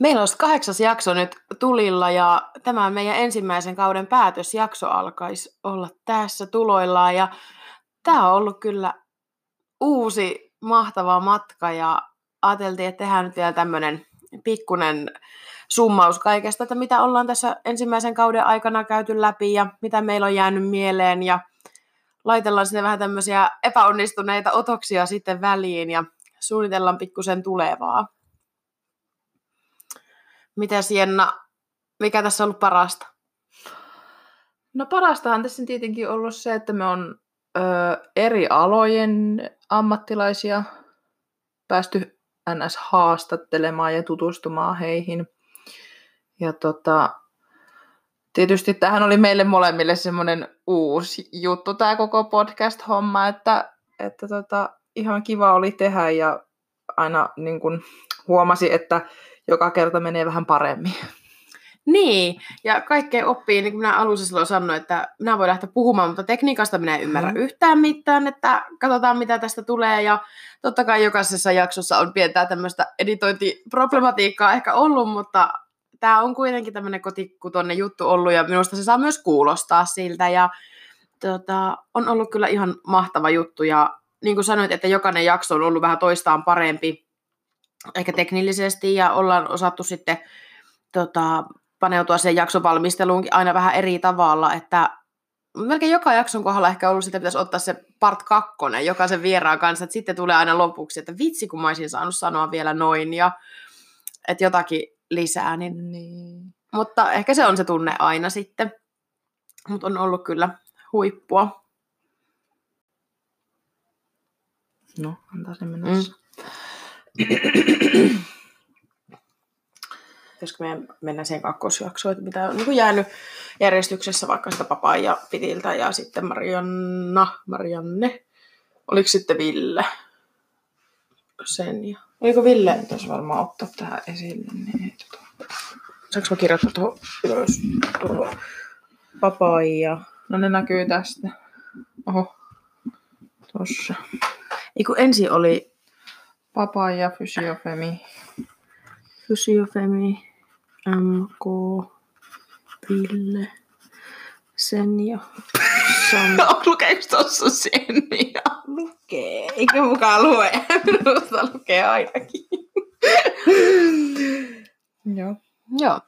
Meillä on 8. jakso nyt tulilla ja tämä meidän ensimmäisen kauden päätösjakso alkaisi olla tässä tuloillaan. Ja tämä on ollut kyllä uusi mahtava matka ja ajateltiin, että tehdään nyt vielä tämmöinen pikkunen summaus kaikesta, että mitä ollaan tässä ensimmäisen kauden aikana käyty läpi ja mitä meillä on jäänyt mieleen ja laitellaan sinne vähän tämmöisiä epäonnistuneita otoksia sitten väliin ja suunnitellaan pikkusen tulevaa. Mitä Sienna, mikä tässä on ollut parasta? No parastahan tässä on tietenkin ollut se, että me on eri alojen ammattilaisia päästy ns. Haastattelemaan ja tutustumaan heihin. Ja tietysti tämähän oli meille molemmille semmoinen uusi juttu, tämä koko podcast-homma, että ihan kiva oli tehdä ja aina niin kun huomasin, että joka kerta menee vähän paremmin. Niin, ja kaikkea oppii, niin kuin minä alussa silloin sanoin, että minä voin lähteä puhumaan, mutta tekniikasta minä en ymmärrä yhtään mitään, että katsotaan mitä tästä tulee, ja totta kai jokaisessa jaksossa on pientä tämmöistä editointiproblematiikkaa ehkä ollut, mutta tämä on kuitenkin tämmöinen kotikutonne juttu ollut, ja minusta se saa myös kuulostaa siltä, ja on ollut kyllä ihan mahtava juttu, ja niin kuin sanoit, että jokainen jakso on ollut vähän toistaan parempi, ehkä teknillisesti, ja ollaan osattu sitten paneutua sen jakson valmisteluunkin aina vähän eri tavalla, että melkein joka jakson kohdalla ehkä ollut sitä, pitäisi ottaa se part 2 jokaisen vieraan kanssa, että sitten tulee aina lopuksi, että vitsi kun mä olisin saanut sanoa vielä noin ja että jotakin lisää, niin. Mutta ehkä se on se tunne aina sitten, mutta on ollut kyllä huippua. No, antaa sen mennä. Pitäisikö meidän mennä siihen kakkosjaksoon, että mitä on niin jäänyt järjestyksessä vaikka sitä Papaija Fitiltä ja sitten Marianne. Oliko sitten Ville? Senja. Oliko Ville? Pitäisi varmaan ottaa tähän esille. Niin. Saanko mä kirjoittaa tuohon ylös? Tuohon. Papaija. No ne näkyy tästä. Oho. Tuossa. Eiku ensin oli Papaija, Fysiofemi, MK, Ville, Senja, Sanna. Lukeeko tuossa Senja? Lukee. Eikö mukaan lue? Minusta lukee ainakin. Joo.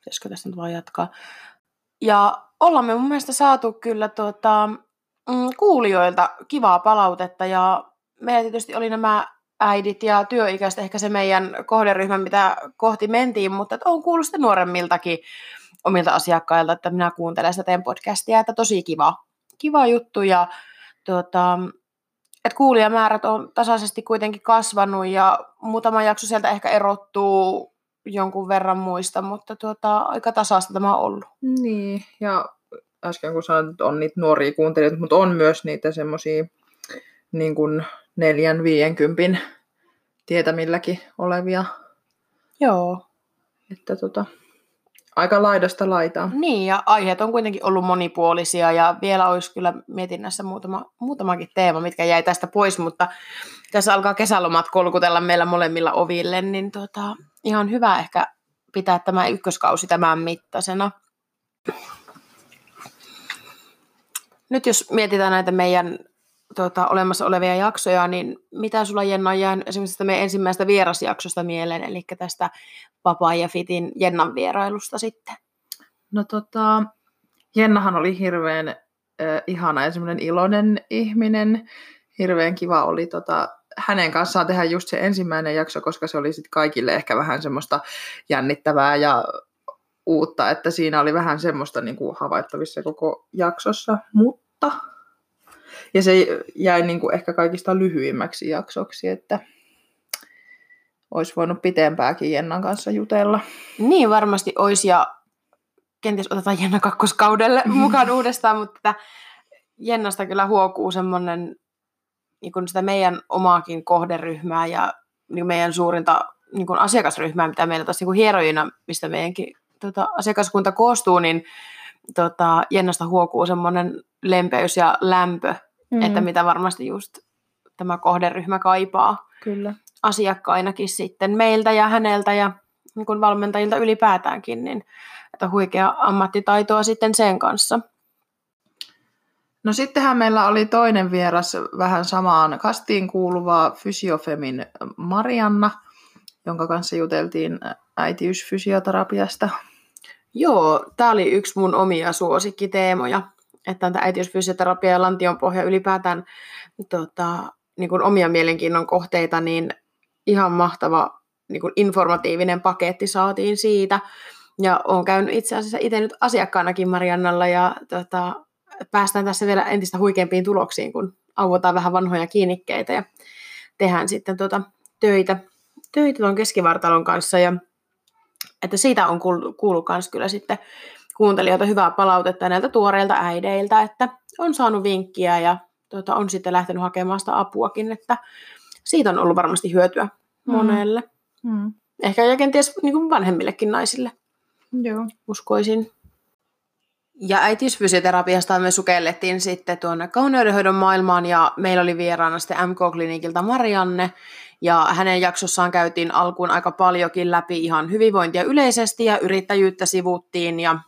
Pitäisikö tässä nyt vaan jatkaa? Ja ollaan me mun mielestä saatu kyllä kuulijoilta kivaa palautetta ja meillä tietysti oli nämä äidit ja työikäiset, ehkä se meidän kohderyhmä, mitä kohti mentiin, mutta on kuullut sitä nuoremmiltakin omilta asiakkailta, että minä kuuntelen sitä teidän podcastia, että tosi kiva juttu ja että kuulijamäärät on tasaisesti kuitenkin kasvanut ja muutama jakso sieltä ehkä erottuu jonkun verran muista, mutta aika tasaista tämä on ollut. Niin, ja äsken kun sanoin, että on niitä nuoria kuuntelijoita, mutta on myös niitä semmoisia niin kuin 40-50 tietämilläkin olevia. Joo. Että aika laidasta laitaa. Niin, ja aiheet on kuitenkin ollut monipuolisia, ja vielä olisi kyllä mietinnässä muutamakin teema, mitkä jäi tästä pois, mutta tässä alkaa kesälomat kolkutella meillä molemmilla oville, niin ihan hyvä ehkä pitää tämä ykköskausi tämän mittaisena. Nyt jos mietitään näitä meidän olemassa olevia jaksoja, niin mitä sulla Jenna on jäänyt esimerkiksi meidän ensimmäistä vierasjaksosta mieleen, eli tästä Papaija Fitin Jennan vierailusta sitten? No Jennahan oli hirveän ihana ja semmoinen iloinen ihminen, hirveän kiva oli hänen kanssaan tehdä just se ensimmäinen jakso, koska se oli sitten kaikille ehkä vähän semmoista jännittävää ja uutta, että siinä oli vähän semmoista niin kuin havaittavissa koko jaksossa, mutta ja se jäi niin kuin ehkä kaikista lyhyimmäksi jaksoksi, että olisi voinut pitempääkin Jennan kanssa jutella. Niin varmasti olisi, ja kenties otetaan Jenna kakkoskaudelle mukaan uudestaan, mutta Jennasta kyllä huokuu semmoinen niin kuin sitä meidän omaakin kohderyhmää ja niin meidän suurinta niin kuin asiakasryhmää, mitä meillä taas niin kuin hierojina, mistä meidänkin asiakaskunta koostuu, niin Jennasta huokuu semmoinen lempeys ja lämpö, että mitä varmasti just tämä kohderyhmä kaipaa. Kyllä. asiakkainakin sitten meiltä ja häneltä ja niin kuin valmentajilta ylipäätäänkin, niin että huikea ammattitaitoa sitten sen kanssa. No sittenhän meillä oli toinen vieras vähän samaan kastiin kuuluvaa Fysiofemin Marianna, jonka kanssa juteltiin äitiysfysioterapiasta. Joo, tämä oli yksi mun omia suosikkiteemoja, että tämä äitiysfysioterapia ja lantion pohja ylipäätään niin kuin omia mielenkiinnon kohteita, niin ihan mahtava niin kuin informatiivinen paketti saatiin siitä. Ja olen käynyt itse asiassa itse nyt asiakkaanakin Mariannalla ja päästään tässä vielä entistä huikeampiin tuloksiin, kun auvotaan vähän vanhoja kiinnikkeitä ja tehdään sitten töitä tuon keskivartalon kanssa. Ja, että siitä on kuullut myös kyllä sitten kuuntelijoita hyvää palautetta näiltä tuoreilta äideiltä, että on saanut vinkkiä ja on sitten lähtenyt hakemaan sitä apuakin, että siitä on ollut varmasti hyötyä monelle. Mm. Ehkä ja kenties niin kuin vanhemmillekin naisille, joo, uskoisin. Ja äitiysfysioterapiasta me sukellettiin sitten tuonne kauneudenhoidon maailmaan ja meillä oli vieraana sitten MK-klinikiltä Marianne ja hänen jaksossaan käytiin alkuun aika paljonkin läpi ihan hyvinvointia yleisesti ja yrittäjyyttä sivuttiin ja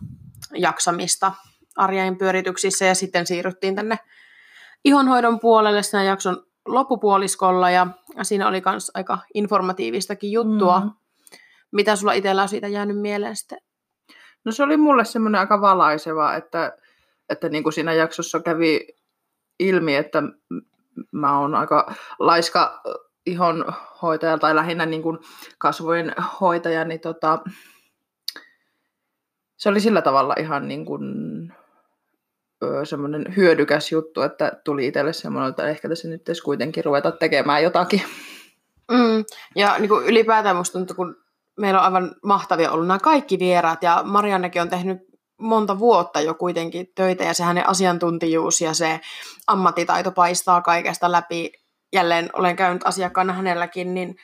jaksamista arjen pyörityksissä ja sitten siirryttiin tänne ihonhoidon puolelle sen jakson loppupuoliskolla ja siinä oli myös aika informatiivistakin juttua. Mm-hmm. Mitä sulla itsellä on siitä jäänyt mieleen sitten? No se oli mulle semmoinen aika valaiseva, että niin kuin siinä jaksossa kävi ilmi, että mä oon aika laiska ihonhoitaja tai lähinnä niin kuin kasvojen hoitaja, niin se oli sillä tavalla ihan niin kuin semmoinen hyödykäs juttu, että tuli itselle semmoinen, että ehkä tässä nyt edes kuitenkin ruveta tekemään jotakin. Mm, ja niin kuin ylipäätään musta tuntuu, kun meillä on aivan mahtavia ollut nämä kaikki vieraat ja Mariannekin on tehnyt monta vuotta jo kuitenkin töitä ja se hänen asiantuntijuus ja se ammattitaito paistaa kaikesta läpi. Jälleen olen käynyt asiakkaana hänelläkin, niin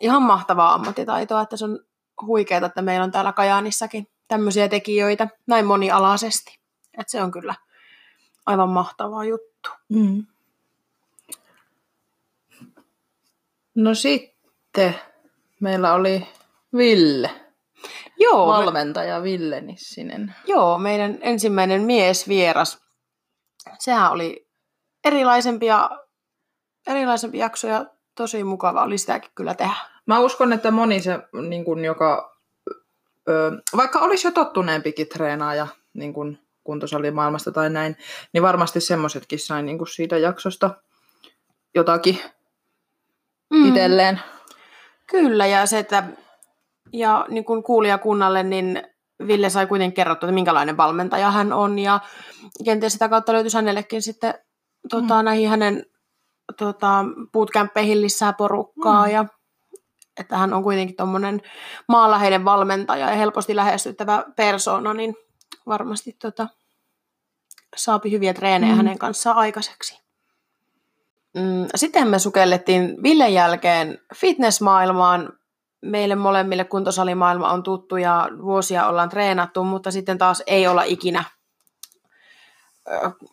ihan mahtavaa ammattitaitoa, että se on huikeaa, että meillä on täällä Kajaanissakin tämmöisiä tekijöitä näin monialaisesti. Että se on kyllä aivan mahtava juttu. Mm. No sitten meillä oli Ville. Joo, valmentaja Ville Nissinen. Joo, meidän ensimmäinen miesvieras. Sehän oli erilaisempi jakso ja tosi mukava oli sitäkin kyllä tehdä. Mä uskon, että moni se, niin kun, joka vaikka olisi jo tottuneempikin treenaaja niin kun kuntosalimaailmasta tai näin, niin varmasti semmoisetkin sai niin kun siitä jaksosta jotakin itselleen. Kyllä, ja se, että ja niin kuin kuulijakunnalle, niin Ville sai kuitenkin kerrottua, että minkälainen valmentaja hän on, ja kenties sitä kautta löytyisi hänellekin sitten näihin hänen bootcampeihin lisää porukkaa, ja että hän on kuitenkin tuommoinen maanläheinen valmentaja ja helposti lähestyttävä persoona, niin varmasti saapi hyviä treenejä hänen kanssaan aikaiseksi. Sitten me sukellettiin Villen jälkeen fitnessmaailmaan. Meille molemmille kuntosalimaailma on tuttu ja vuosia ollaan treenattu, mutta sitten taas ei olla ikinä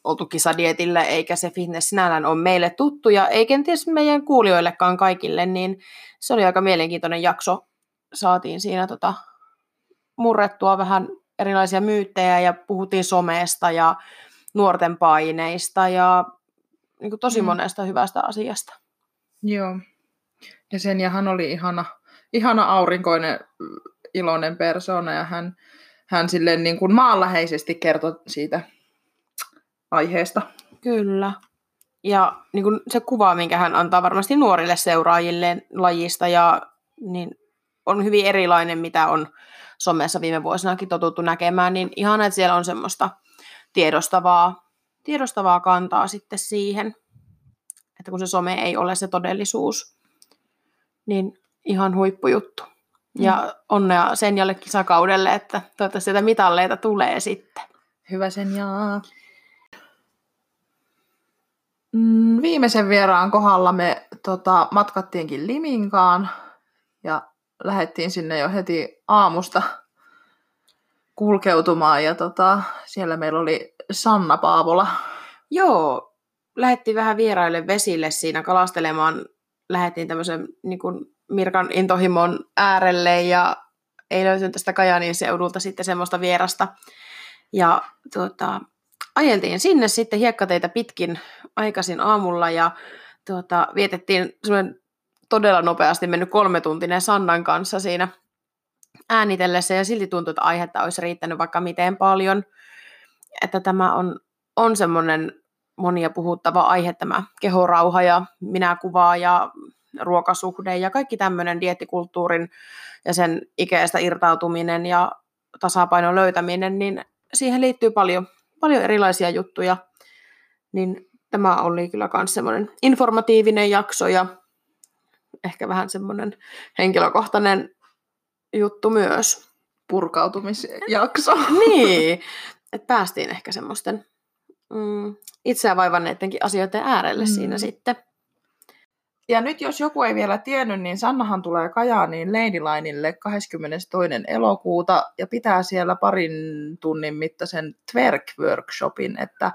oltu kisadietillä, eikä se fitness sinällään ole meille tuttu ja ei kenties meidän kuulijoillekaan kaikille, niin se oli aika mielenkiintoinen jakso. Saatiin siinä murrettua vähän erilaisia myyttejä ja puhuttiin somesta ja nuorten paineista ja niin kuin tosi monesta hyvästä asiasta. Joo, ja Senjahan oli ihana aurinkoinen, iloinen persoona ja hän silleen niin kuin maanläheisesti kertoi siitä aiheesta. Kyllä. Ja niin kuin se kuva, minkä hän antaa varmasti nuorille seuraajille lajista, ja, niin on hyvin erilainen, mitä on somessa viime vuosinakin totuttu näkemään, niin ihana, että siellä on semmoista tiedostavaa kantaa sitten siihen, että kun se some ei ole se todellisuus, niin ihan huippujuttu. Ja onnea Senjalle kisakaudelle, että toivottavasti sieltä mitalleita tulee sitten. Hyvä Senjaa. Viimeisen vieraan kohdalla me matkattiinkin Liminkaan ja lähdettiin sinne jo heti aamusta kulkeutumaan ja siellä meillä oli Sanna Paavola. Joo, lähdettiin vähän vieraille vesille siinä kalastelemaan lähdettiin tämmöisen niin kuin Mirkan intohimon äärelle ja ei löytynyt tästä Kajaanin seudulta sitten semmoista vierasta. Ja ajeltiin sinne sitten hiekkateitä pitkin aikaisin aamulla ja vietettiin semmoinen todella nopeasti mennyt 3-tuntinen Sannan kanssa siinä äänitellessä ja silti tuntui, että aihetta olisi riittänyt vaikka miten paljon. Että tämä on semmoinen monia puhuttava aihe, tämä kehorauha ja minäkuva ja ruokasuhde ja kaikki tämmöinen dieettikulttuurin ja sen ikeestä irtautuminen ja tasapainon löytäminen, niin siihen liittyy paljon erilaisia juttuja. Niin tämä oli kyllä myös semmoinen informatiivinen jakso ja ehkä vähän semmoinen henkilökohtainen juttu myös. Purkautumisjakso. Niin, että päästiin ehkä semmoisten itseä vaivanneidenkin asioiden äärelle siinä sitten. Ja nyt jos joku ei vielä tiennyt, niin Sannahan tulee Kajaaniin Ladylinelle 22. elokuuta ja pitää siellä 2 tunnin mittaisen twerk-workshopin, että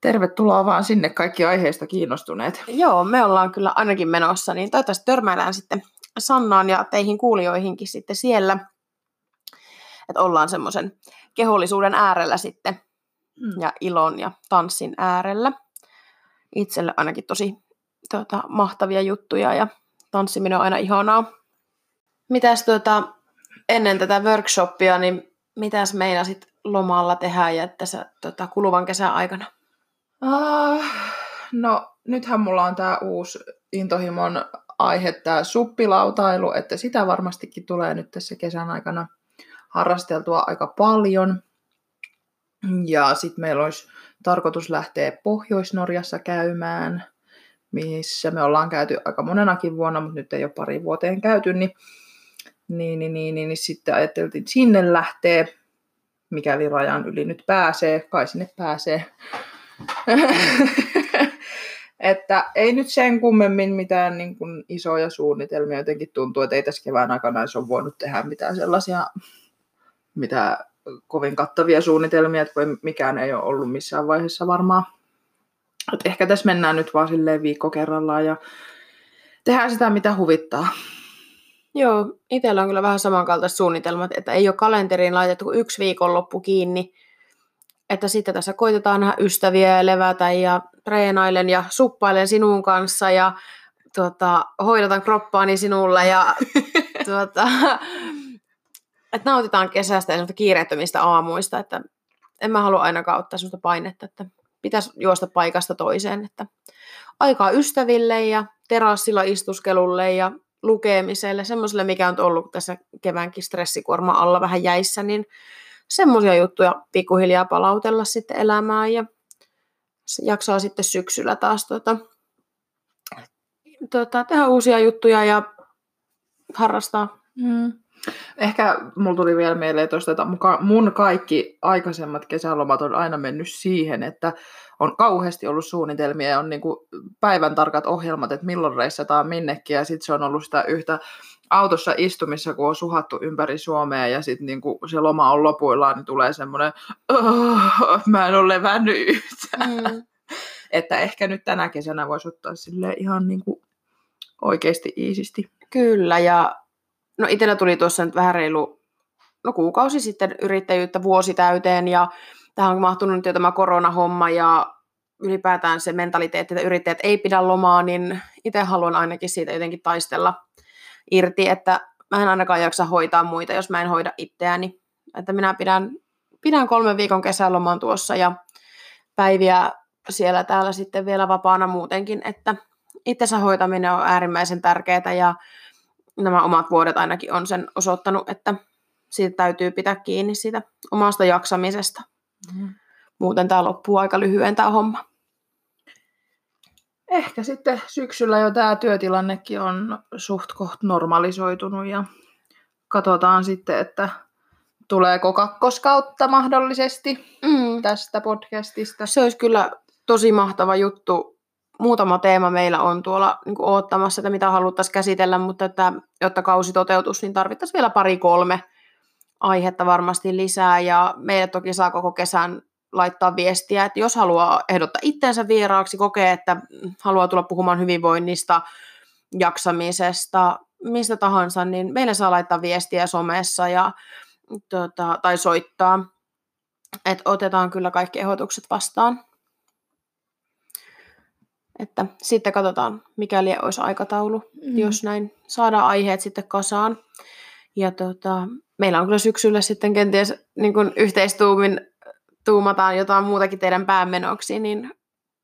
tervetuloa vaan sinne kaikki aiheista kiinnostuneet. Joo, me ollaan kyllä ainakin menossa, niin toivottavasti törmäillään sitten Sannaan ja teihin kuulijoihinkin sitten siellä, että ollaan semmoisen kehollisuuden äärellä sitten ja ilon ja tanssin äärellä. Itselle ainakin tosi mahtavia juttuja ja tanssiminen on aina ihanaa. Mitäs ennen tätä workshopia, niin mitäs meinasit lomalla tehdä ja tässä kuluvan kesän aikana? No nythän mulla on tää uusi intohimon aihe, tää suppilautailu, että sitä varmastikin tulee nyt tässä kesän aikana harrasteltua aika paljon. Ja sitten meillä olisi tarkoitus lähteä Pohjois-Norjassa käymään, missä me ollaan käyty aika monenakin vuonna, mutta nyt ei ole 2 vuoteen käyty, niin sitten ajateltiin sinne lähteä, mikäli rajan yli nyt pääsee, kai sinne pääsee. Että ei nyt sen kummemmin mitään niin kuin isoja suunnitelmia, jotenkin tuntuu, että ei tässä kevään aikana edes ole voinut tehdä mitään sellaisia, mitä kovin kattavia suunnitelmia, että mikään ei ole ollut missään vaiheessa varmaan. Et ehkä tässä mennään nyt vaan silleen viikko kerrallaan ja tehdään sitä, mitä huvittaa. Joo, itsellä on kyllä vähän samankaltaiset suunnitelmat, että ei ole kalenteriin laitettu kuin 1 viikonloppu kiinni. Että sitten tässä koitetaan nähdä ystäviä ja levätä ja treenailen ja suppailen sinun kanssa ja hoidetaan kroppaani sinulla ja että nautitaan kesästä ja semmoista kiireettömistä aamuista, että en mä halua ainakaan ottaa semmoista painetta, että pitäisi juosta paikasta toiseen, että aikaa ystäville ja terassilla istuskelulle ja lukemiselle, semmoiselle, mikä on ollut tässä keväänkin stressikuorma alla vähän jäissä, niin semmoisia juttuja pikkuhiljaa palautella sitten elämään ja jaksaa sitten syksyllä taas tehdä uusia juttuja ja harrastaa. Ehkä mulla tuli vielä mieleen tuosta, että mun kaikki aikaisemmat kesälomat on aina mennyt siihen, että on kauheasti ollut suunnitelmia ja on niin kuin päivän tarkat ohjelmat, että milloin reissataan minnekin ja sitten se on ollut sitä yhtä autossa istumissa, kun on suhattu ympäri Suomea ja sitten niin kun se loma on lopuillaan, niin tulee semmoinen, mä en ole levännyt yhtään. Että ehkä nyt tänä kesänä voisi ottaa silleen ihan niin kuin oikeasti iisisti. Kyllä ja no itsellä tuli tuossa nyt vähän reilu kuukausi sitten yrittäjyyttä vuosi täyteen ja tähän on mahtunut jo tämä koronahomma ja ylipäätään se mentaliteetti, että yrittäjät ei pidä lomaa, niin itse haluan ainakin siitä jotenkin taistella irti, että mä en ainakaan jaksa hoitaa muita, jos mä en hoida itseäni. Että minä pidän 3 viikon kesäloman tuossa ja päiviä siellä täällä sitten vielä vapaana muutenkin, että itsensä hoitaminen on äärimmäisen tärkeää ja nämä omat vuodet ainakin on sen osoittanut, että siitä täytyy pitää kiinni siitä omasta jaksamisesta. Muuten tämä loppuu aika lyhyen tämä homma. Ehkä sitten syksyllä jo tämä työtilannekin on suht koht normalisoitunut ja katsotaan sitten, että tuleeko 2 kautta mahdollisesti tästä podcastista. Se olisi kyllä tosi mahtava juttu. Muutama teema meillä on tuolla niin kuin odottamassa, että mitä haluttaisiin käsitellä, mutta että, jotta kausi toteutuisi, niin tarvittaisiin vielä 2-3 aihetta varmasti lisää ja meidät toki saa koko kesän laittaa viestiä, että jos haluaa ehdottaa itsensä vieraaksi, kokee, että haluaa tulla puhumaan hyvinvoinnista, jaksamisesta, mistä tahansa, niin meille saa laittaa viestiä somessa ja, tai soittaa. Et otetaan kyllä kaikki ehdotukset vastaan. Että sitten katsotaan, mikä lie olisi aikataulu, jos näin saadaan aiheet sitten kasaan. Ja meillä on kyllä syksyllä sitten kenties niin kun yhteistuumin tuumataan jotain muutakin teidän päämenoksi, niin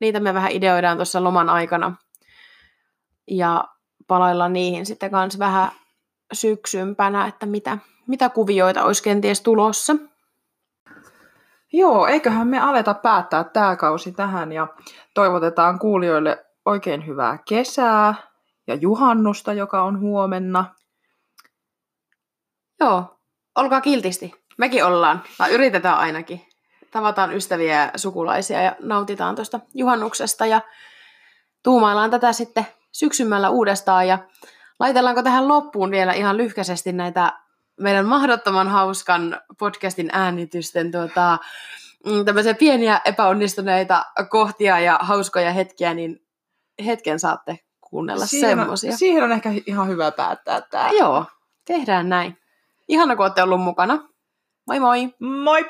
niitä me vähän ideoidaan tuossa loman aikana. Ja palaillaan niihin sitten kanssa vähän syksympänä, että mitä kuvioita olisi kenties tulossa. Joo, eiköhän me aleta päättää tämä kausi tähän ja toivotetaan kuulijoille oikein hyvää kesää ja juhannusta, joka on huomenna. Joo, olkaa kiltisti. Mekin ollaan, tai yritetään ainakin. Tavataan ystäviä ja sukulaisia ja nautitaan tuosta juhannuksesta ja tuumaillaan tätä sitten syksymällä uudestaan ja laitellaanko tähän loppuun vielä ihan lyhkäisesti näitä meidän mahdottoman hauskan podcastin äänitysten tämmöisiä pieniä epäonnistuneita kohtia ja hauskoja hetkiä, niin hetken saatte kuunnella semmoisia. Siihen on ehkä ihan hyvä päättää tämä. Joo, tehdään näin. Ihana, kun olette olleet mukana. Moi moi! Moi!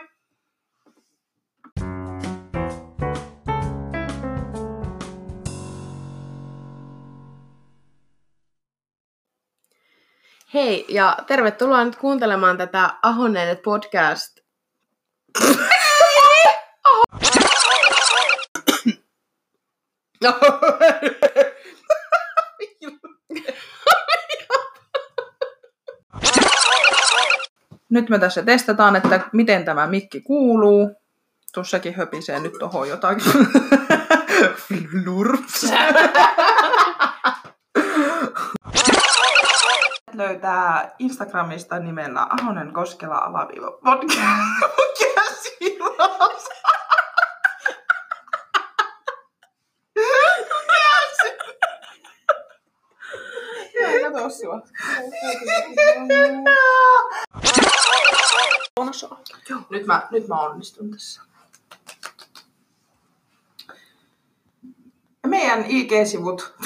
Hei, ja tervetuloa nyt kuuntelemaan tätä Ahonen podcast. Nyt me tässä testataan, että miten tämä mikki kuuluu. Tussakin höpisee nyt tohon jotakin. Flurps. Löytää Instagramista nimellä Ahonen Koskela _ podcast. Ja kato sua. Nyt mä onnistun tässä. Meidän IG-sivut